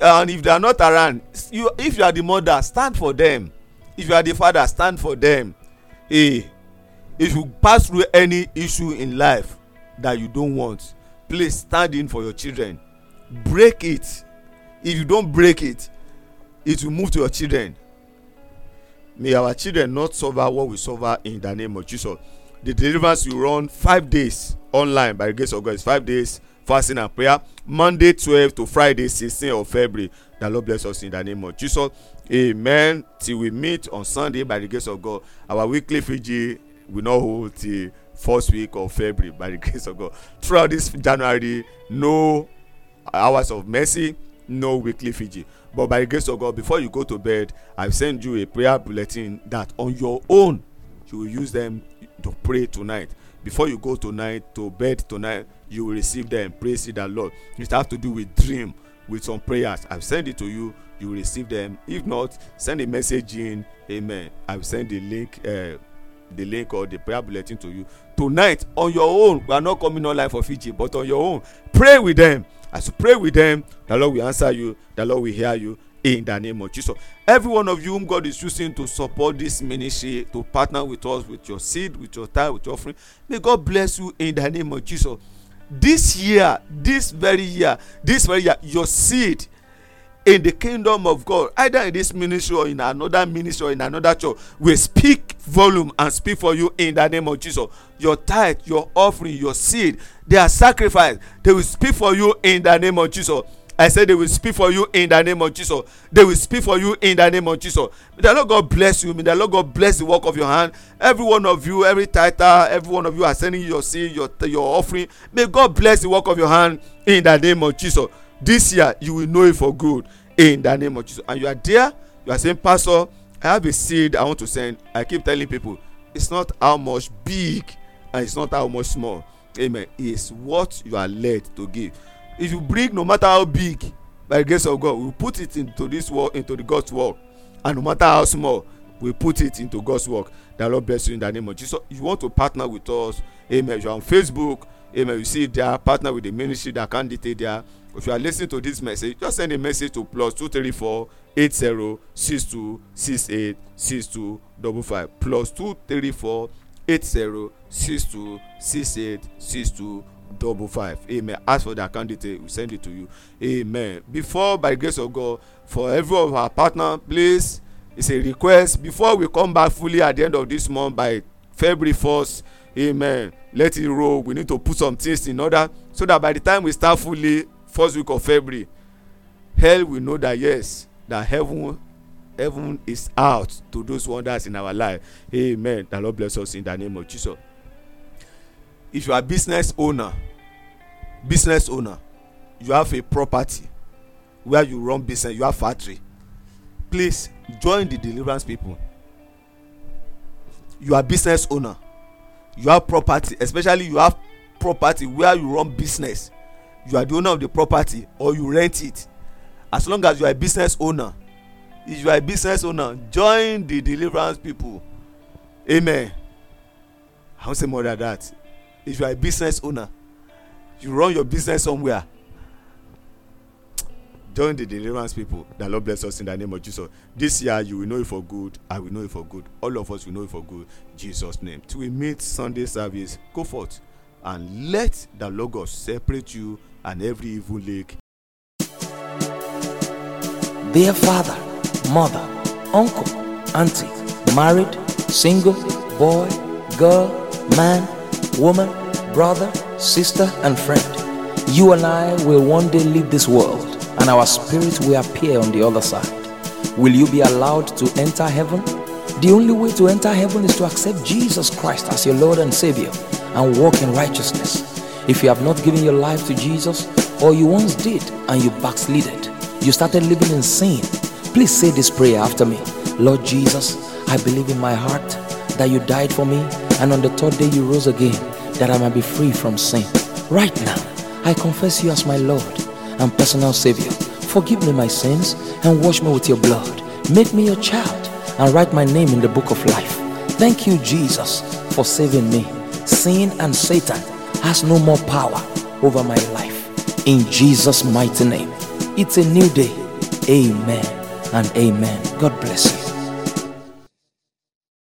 And if they are not around, you, if you are the mother, stand for them. If you are the father, stand for them. Hey, if you pass through any issue in life that you don't want, please stand in for your children. Break it. If you don't break it, it will move to your children. May our children not suffer what we suffer in the name of Jesus. The deliverance will run five days online by the grace of God. It's five days fasting and prayer. Monday twelve to Friday sixteen of February. The Lord bless us in the name of Jesus. Amen. Till we meet on Sunday by the grace of God. Our weekly Fiji will not hold till first week of February by the grace of God. Throughout this January, no hours of mercy, no weekly Fiji. But by the grace of God, before you go to bed, I've sent you a prayer bulletin that on your own you will use them to pray tonight. Before you go tonight to bed tonight, you will receive them. Praise the Lord. It has to do with dream, with some prayers. I've sent it to you. You will receive them. If not, send a message in. Amen. I've sent the link, uh, the link or the prayer bulletin to you tonight on your own. We are not coming online for Fiji, but on your own, pray with them. As you pray with them, the Lord will answer you. The Lord will hear you in the name of Jesus. Every one of you whom God is using to support this ministry, to partner with us, with your seed, with your tithe, with your offering, may God bless you in the name of Jesus. This year, this very year, this very year, your seed in the kingdom of God, either in this ministry or in another ministry or in another church, will speak volume and speak for you in the name of Jesus. Your tithe, your offering, your seed, they are sacrificed. They will speak for you in the name of Jesus. I said they will speak for you in the name of Jesus. They will speak for you in the name of Jesus. May the Lord God bless you. May the Lord God bless the work of your hand. Every one of you, every tither, every one of you are sending your seed, your, your offering. May God bless the work of your hand in the name of Jesus. This year, you will know it for good in the name of Jesus. And you are there, you are saying, Pastor, I have a seed I want to send. I keep telling people, it's not how much big and it's not how much small. Amen. It's what you are led to give. If you bring, no matter how big, by the grace of God, we put it into this work, into the God's work. And no matter how small, we put it into God's work. The Lord bless you in the name of Jesus. You want to partner with us, amen. If you're on Facebook, amen, you see there, partner with the ministry that can detail there. If you are listening to this message, just send a message to plus two three four eight zero six two six eight six two double five plus two three four eight zero six two six eight six two double five. Amen. Ask for the account detail, we send it to you. Amen. Before, by the grace of God, for every of our partner, please, it's a request. Before we come back fully at the end of this month by February first, amen, let it roll. We need to put some things in order so that by the time we start fully first week of February, hell will know that yes, that heaven heaven is out to those wonders in our life. Amen. The Lord bless us in the name of Jesus. If you are a business owner, business owner, you have a property where you run business, you have factory, please join the deliverance people. You are business owner, you have property, especially you have property where you run business, you are the owner of the property or you rent it. As long as you are a business owner, if you are a business owner, join the deliverance people. Amen. I won't say more than that. If you are a business owner, you run your business somewhere, join the deliverance people. The Lord bless us in the name of Jesus. This year, you will know it for good. I will know it for good. All of us will know it for good. Jesus' name. Till we meet Sunday service, go forth and let the Logos separate you and every evil lake. Dear father, mother, uncle, auntie, married, single, boy, girl, man, woman, brother, sister, and friend, you and I will one day leave this world, and our spirit will appear on the other side. Will you be allowed to enter heaven? The only way to enter heaven is to accept Jesus Christ as your Lord and Savior and walk in righteousness. If you have not given your life to Jesus, or you once did and you backslided, you started living in sin, please say this prayer after me. Lord Jesus, I believe in my heart that you died for me and on the third day you rose again, that I might be free from sin. Right now, I confess you as my Lord and personal Savior. Forgive me my sins and wash me with your blood. Make me your child and write my name in the book of life. Thank you, Jesus, for saving me. Sin and Satan has no more power over my life. In Jesus' mighty name, it's a new day. Amen and amen. God bless you.